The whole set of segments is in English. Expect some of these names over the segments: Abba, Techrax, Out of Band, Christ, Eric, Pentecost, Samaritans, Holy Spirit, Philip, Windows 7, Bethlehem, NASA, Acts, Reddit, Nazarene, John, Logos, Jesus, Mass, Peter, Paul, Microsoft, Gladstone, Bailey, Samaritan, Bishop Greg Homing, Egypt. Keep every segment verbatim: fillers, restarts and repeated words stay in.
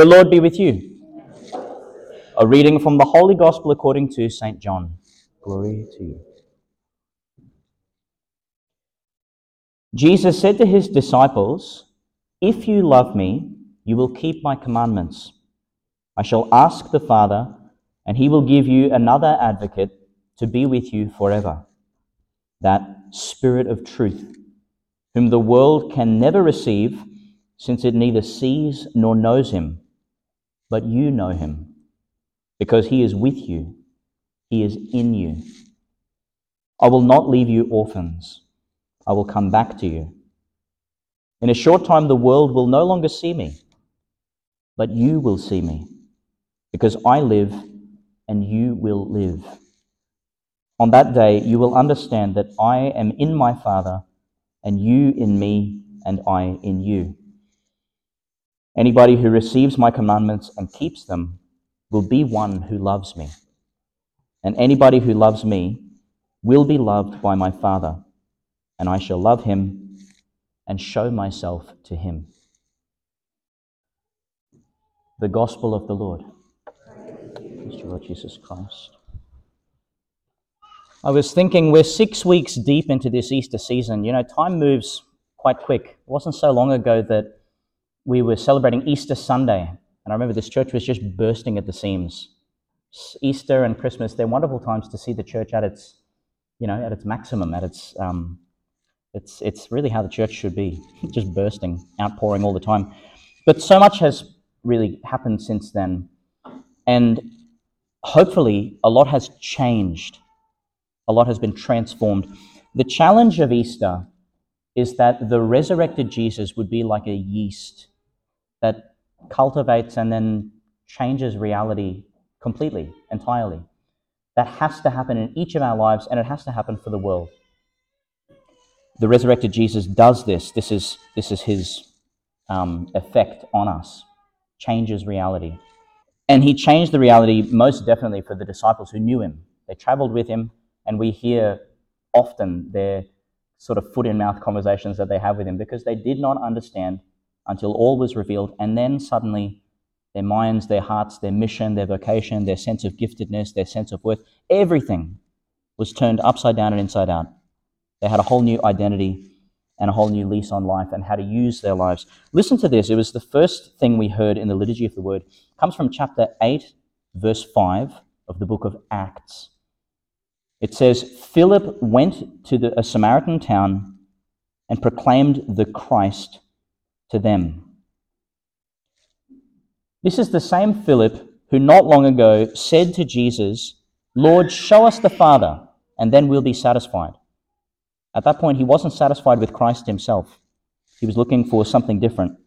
The Lord be with you. A reading from the Holy Gospel according to Saint John. Glory to you. Jesus said to his disciples, "If you love me, you will keep my commandments. I shall ask the Father, and he will give you another advocate to be with you forever, that Spirit of truth, whom the world can never receive, since it neither sees nor knows him. But you know him, because he is with you. He is in you. I will not leave you orphans. I will come back to you. In a short time, the world will no longer see me, but you will see me, because I live and you will live. On that day, you will understand that I am in my Father, and you in me, and I in you. Anybody who receives my commandments and keeps them will be one who loves me. And anybody who loves me will be loved by my Father, and I shall love him and show myself to him." The Gospel of the Lord. Praise to Lord Jesus Christ. I was thinking, we're six weeks deep into this Easter season. You know, time moves quite quick. It wasn't so long ago that we were celebrating Easter Sunday, and I remember this church was just bursting at the seams. Easter and Christmas, they're wonderful times to see the church at its, you know, at its maximum, at its, um, it's it's really how the church should be, just bursting, outpouring all the time. But so much has really happened since then, and hopefully a lot has changed. A lot has been transformed. The challenge of Easter is that the resurrected Jesus would be like a yeast that cultivates and then changes reality completely, entirely. That has to happen in each of our lives, and it has to happen for the world. The resurrected Jesus does this. This is this is his um, effect on us, changes reality. And he changed the reality most definitely for the disciples who knew him. They traveled with him, and we hear often their sort of foot-in-mouth conversations that they have with him, because they did not understand until all was revealed, and then suddenly their minds, their hearts, their mission, their vocation, their sense of giftedness, their sense of worth, everything was turned upside down and inside out. They had a whole new identity and a whole new lease on life and how to use their lives. Listen to this. It was the first thing we heard in the Liturgy of the Word. It comes from chapter eight, verse five of the book of Acts. It says, "Philip went to the, a Samaritan town and proclaimed the Christ to them." This is the same Philip who not long ago said to Jesus, "Lord, show us the Father, and then we'll be satisfied." At that point, he wasn't satisfied with Christ himself. He was looking for something different.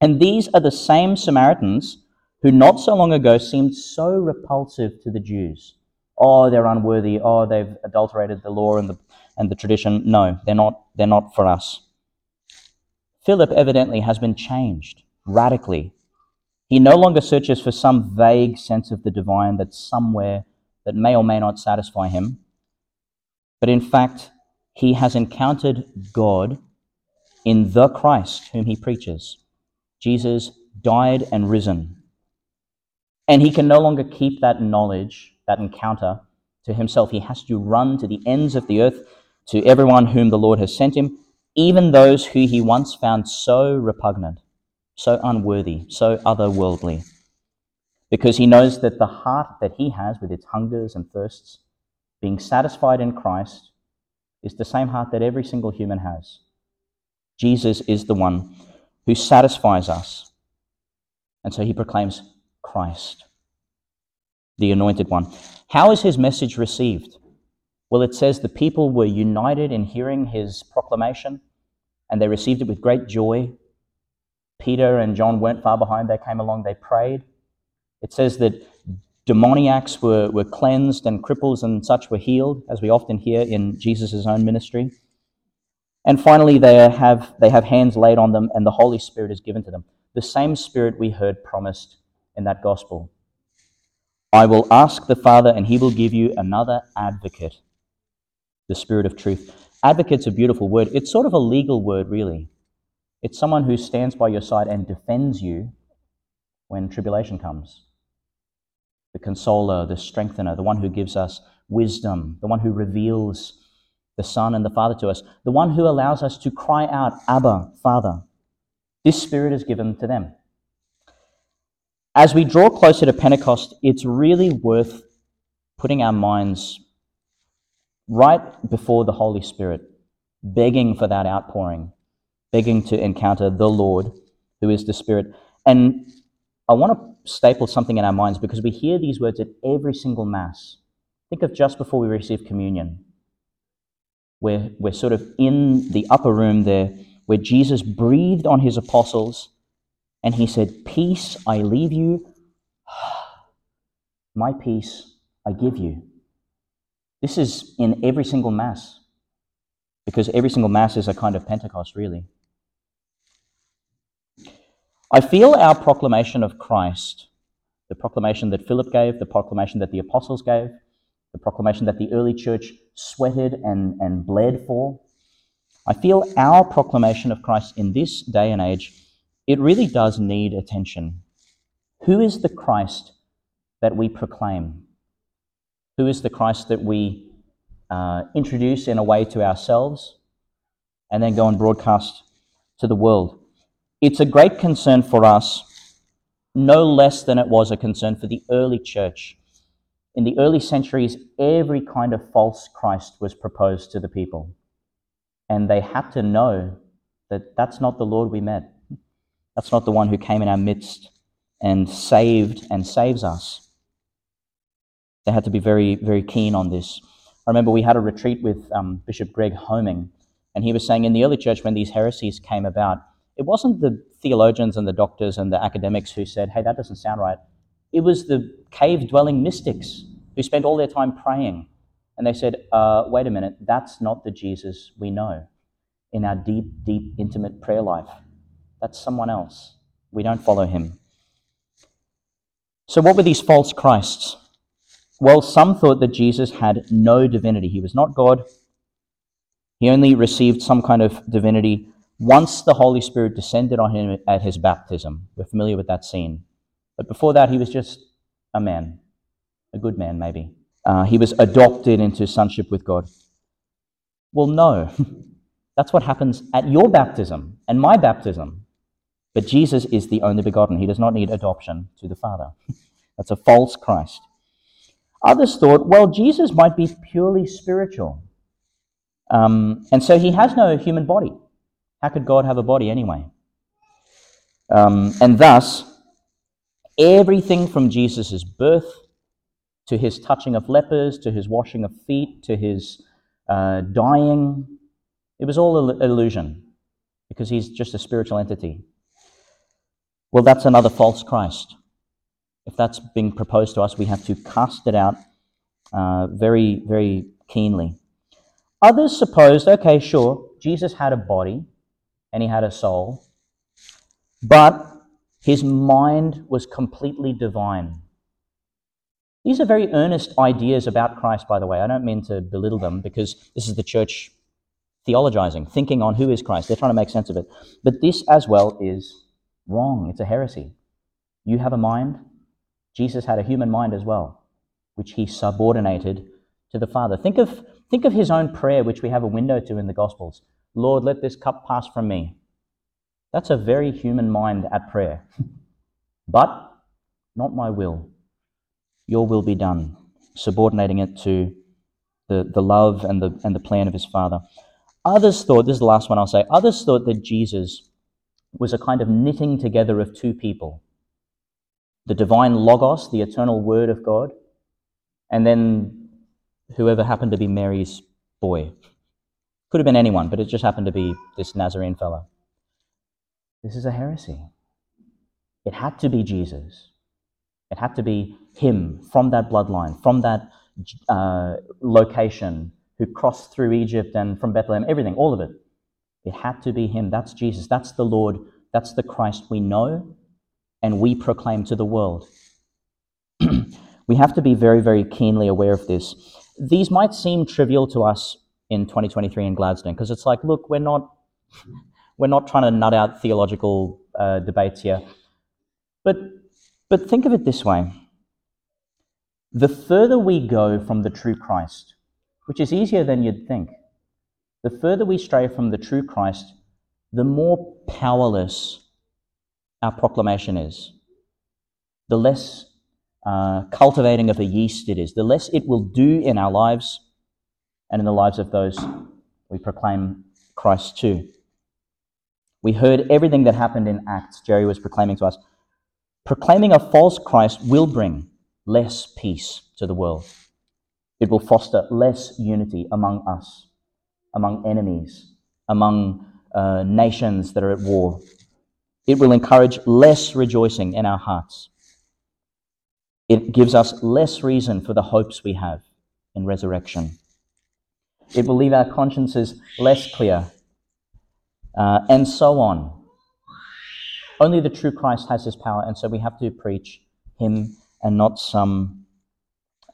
And these are the same Samaritans who not so long ago seemed so repulsive to the Jews. Oh, they're unworthy. Oh, they've adulterated the law and the and the tradition. No, they're not. They're not for us. Philip evidently has been changed radically. He no longer searches for some vague sense of the divine that's somewhere that may or may not satisfy him. But in fact, he has encountered God in the Christ whom he preaches. Jesus died and risen. And he can no longer keep that knowledge, that encounter, to himself. He has to run to the ends of the earth, to everyone whom the Lord has sent him, even those who he once found so repugnant, so unworthy, so otherworldly, because he knows that the heart that he has with its hungers and thirsts, being satisfied in Christ, is the same heart that every single human has. Jesus is the one who satisfies us. And so he proclaims Christ, the Anointed One. How is his message received? Well, it says the people were united in hearing his proclamation, and they received it with great joy. Peter and John weren't far behind. They came along, they prayed. It says that demoniacs were, were cleansed, and cripples and such were healed, as we often hear in Jesus' own ministry. And finally, they have, they have hands laid on them, and the Holy Spirit is given to them. The same Spirit we heard promised in that gospel. "I will ask the Father, and he will give you another advocate, the Spirit of truth." Advocate's a beautiful word. It's sort of a legal word, really. It's someone who stands by your side and defends you when tribulation comes. The consoler, the strengthener, the one who gives us wisdom, the one who reveals the Son and the Father to us, the one who allows us to cry out, Abba, Father. This Spirit is given to them. As we draw closer to Pentecost, it's really worth putting our minds right before the Holy Spirit, begging for that outpouring, begging to encounter the Lord, who is the Spirit. And I want to staple something in our minds, because we hear these words at every single Mass. Think of just before we receive communion. We're, we're sort of in the upper room there, where Jesus breathed on his apostles and he said, "Peace I leave you, my peace I give you." This is in every single Mass, because every single Mass is a kind of Pentecost, really. I feel our proclamation of Christ, the proclamation that Philip gave, the proclamation that the apostles gave, the proclamation that the early church sweated and, and bled for. I feel our proclamation of Christ in this day and age, it really does need attention. Who is the Christ that we proclaim? Who is the Christ that we uh, introduce in a way to ourselves and then go and broadcast to the world? It's a great concern for us, no less than it was a concern for the early church. In the early centuries, every kind of false Christ was proposed to the people, and they had to know that that's not the Lord we met. That's not the one who came in our midst and saved and saves us. They had to be very, very keen on this. I remember we had a retreat with um, Bishop Greg Homing, and he was saying in the early church, when these heresies came about, it wasn't the theologians and the doctors and the academics who said, "Hey, that doesn't sound right." It was the cave-dwelling mystics who spent all their time praying. And they said, uh, wait a minute, that's not the Jesus we know in our deep, deep, intimate prayer life. That's someone else. We don't follow him. So what were these false Christs? Well, some thought that Jesus had no divinity. He was not God. He only received some kind of divinity once the Holy Spirit descended on him at his baptism. We're familiar with that scene. But before that, he was just a man, a good man maybe. Uh, he was adopted into sonship with God. Well, no. That's what happens at your baptism and my baptism. But Jesus is the only begotten. He does not need adoption to the Father. That's a false Christ. Others thought, well, Jesus might be purely spiritual. Um, and so he has no human body. How could God have a body anyway? Um, and thus, everything from Jesus' birth to his touching of lepers, to his washing of feet, to his uh, dying, it was all an illusion, because he's just a spiritual entity. Well, that's another false Christ. If that's being proposed to us, we have to cast it out uh, very, very keenly. Others supposed, okay, sure, Jesus had a body and he had a soul, but his mind was completely divine. These are very earnest ideas about Christ, by the way. I don't mean to belittle them, because this is the church theologizing, thinking on who is Christ. They're trying to make sense of it. But this as well is wrong. It's a heresy. You have a mind. Jesus had a human mind as well, which he subordinated to the Father. Think of, think of his own prayer, which we have a window to in the Gospels. "Lord, let this cup pass from me." That's a very human mind at prayer. "But not my will. Your will be done," subordinating it to the, the love and the and the plan of his Father. Others thought, this is the last one I'll say, others thought that Jesus was a kind of knitting together of two people. The divine Logos, the eternal Word of God, and then whoever happened to be Mary's boy. Could have been anyone, but it just happened to be this Nazarene fellow. This is a heresy. It had to be Jesus. It had to be him from that bloodline, from that uh, location, who crossed through Egypt and from Bethlehem, everything, all of it. It had to be him. That's Jesus. That's the Lord. That's the Christ we know and we proclaim to the world. We have to be very, very keenly aware of this. These might seem trivial to us in twenty twenty-three in Gladstone, because it's like, look, we're not we're not trying to nut out theological uh, debates here. But But think of it this way. The further we go from the true Christ, which is easier than you'd think, the further we stray from the true Christ, the more powerless our proclamation is, the less uh, cultivating of a yeast it is, the less it will do in our lives and in the lives of those we proclaim Christ to. We heard everything that happened in Acts, Jerry was proclaiming to us. Proclaiming a false Christ will bring less peace to the world. It will foster less unity among us, among enemies, among uh, nations that are at war. It will encourage less rejoicing in our hearts. It gives us less reason for the hopes we have in resurrection. It will leave our consciences less clear, uh, and so on. Only the true Christ has this power, and so we have to preach him and not some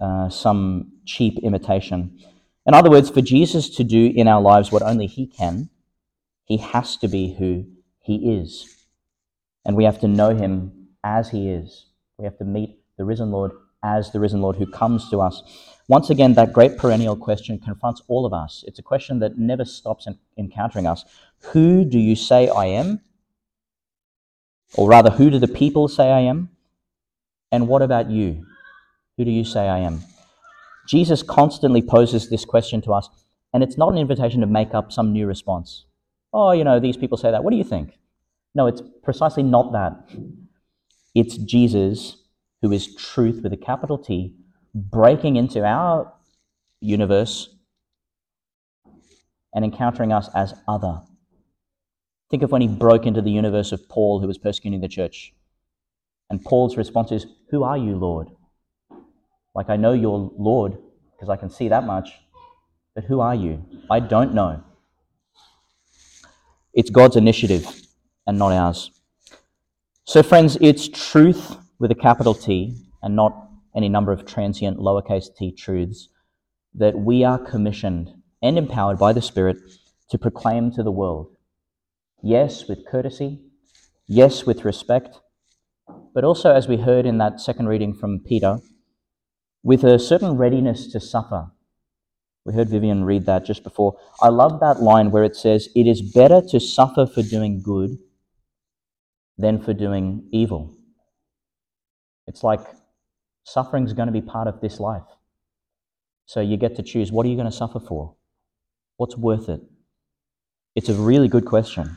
uh, some cheap imitation. In other words, for Jesus to do in our lives what only he can, he has to be who he is. And we have to know him as he is. We have to meet the risen Lord as the risen Lord who comes to us. Once again, that great perennial question confronts all of us. It's a question that never stops encountering us. Who do you say I am? Or rather, who do the people say I am? And what about you? Who do you say I am? Jesus constantly poses this question to us, and it's not an invitation to make up some new response. Oh, you know, these people say that. What do you think? No, it's precisely not that. It's Jesus, who is truth with a capital T, breaking into our universe and encountering us as other. Think of when he broke into the universe of Paul, who was persecuting the church. And Paul's response is, who are you, Lord? Like, I know you're Lord, because I can see that much, but who are you? I don't know. It's God's initiative and not ours. So, friends, it's truth with a capital T and not any number of transient lowercase t truths that we are commissioned and empowered by the Spirit to proclaim to the world. Yes, with courtesy. Yes, with respect. But also, as we heard in that second reading from Peter, with a certain readiness to suffer. We heard Vivian read that just before. I love that line where it says, it is better to suffer for doing good than for doing evil. It's like suffering's going to be part of this life. So you get to choose, what are you going to suffer for? What's worth it? It's a really good question.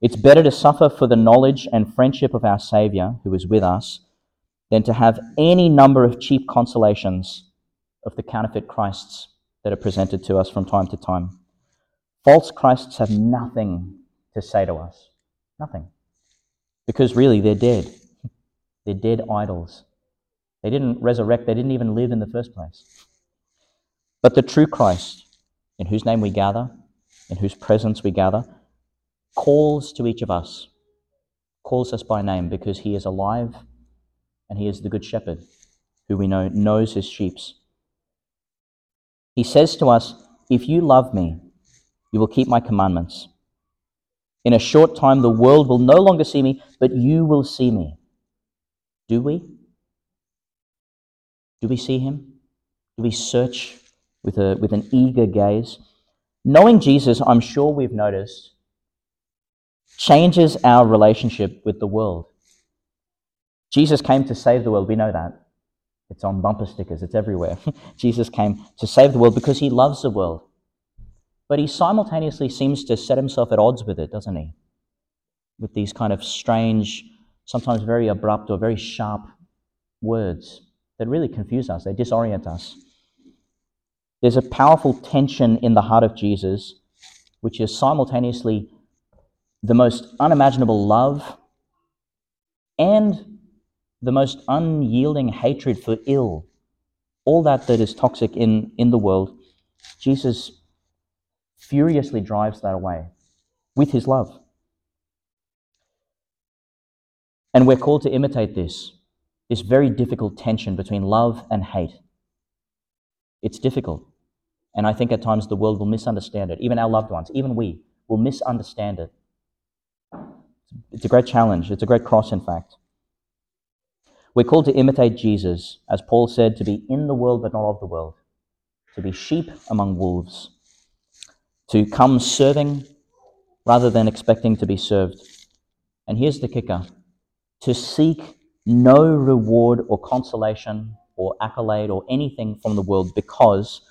It's better to suffer for the knowledge and friendship of our Saviour, who is with us, than to have any number of cheap consolations of the counterfeit Christs that are presented to us from time to time. False Christs have nothing to say to us. Nothing. Because really, they're dead. They're dead idols. They didn't resurrect. They didn't even live in the first place. But the true Christ, in whose name we gather, in whose presence we gather, calls to each of us, calls us by name, because he is alive and he is the Good Shepherd, who we know knows his sheep. He says to us, if you love me, you will keep my commandments. In a short time, the world will no longer see me, but you will see me. Do we? Do we see him? Do we search with a with an eager gaze? Knowing Jesus, I'm sure we've noticed, changes our relationship with the world. Jesus came to save the world. We know that. It's on bumper stickers. It's everywhere. Jesus came to save the world because he loves the world. But he simultaneously seems to set himself at odds with it, doesn't he? With these kind of strange, sometimes very abrupt or very sharp words that really confuse us. They disorient us. There's a powerful tension in the heart of Jesus, which is simultaneously the most unimaginable love and the most unyielding hatred for ill. All that that is toxic in, in the world, Jesus furiously drives that away with his love. And we're called to imitate this, this very difficult tension between love and hate. It's difficult. And I think at times the world will misunderstand it. Even our loved ones, even we, will misunderstand it. It's a great challenge. It's a great cross, in fact. We're called to imitate Jesus, as Paul said, to be in the world but not of the world, to be sheep among wolves, to come serving rather than expecting to be served. And here's the kicker: to seek no reward or consolation or accolade or anything from the world, because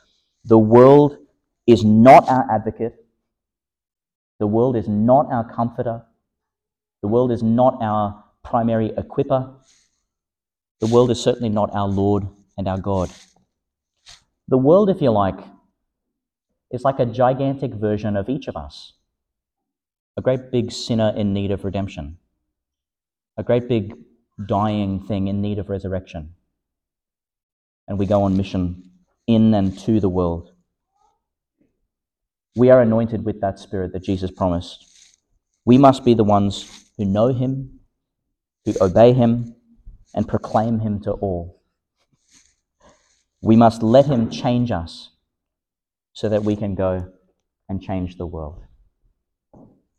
the world is not our advocate, the world is not our comforter, the world is not our primary equipper, the world is certainly not our Lord and our God. The world, if you like, is like a gigantic version of each of us, a great big sinner in need of redemption, a great big dying thing in need of resurrection. And we go on mission in and to the world. We are anointed with that Spirit that Jesus promised. We must be the ones who know him, who obey him, and proclaim him to all. We must let him change us so that we can go and change the world.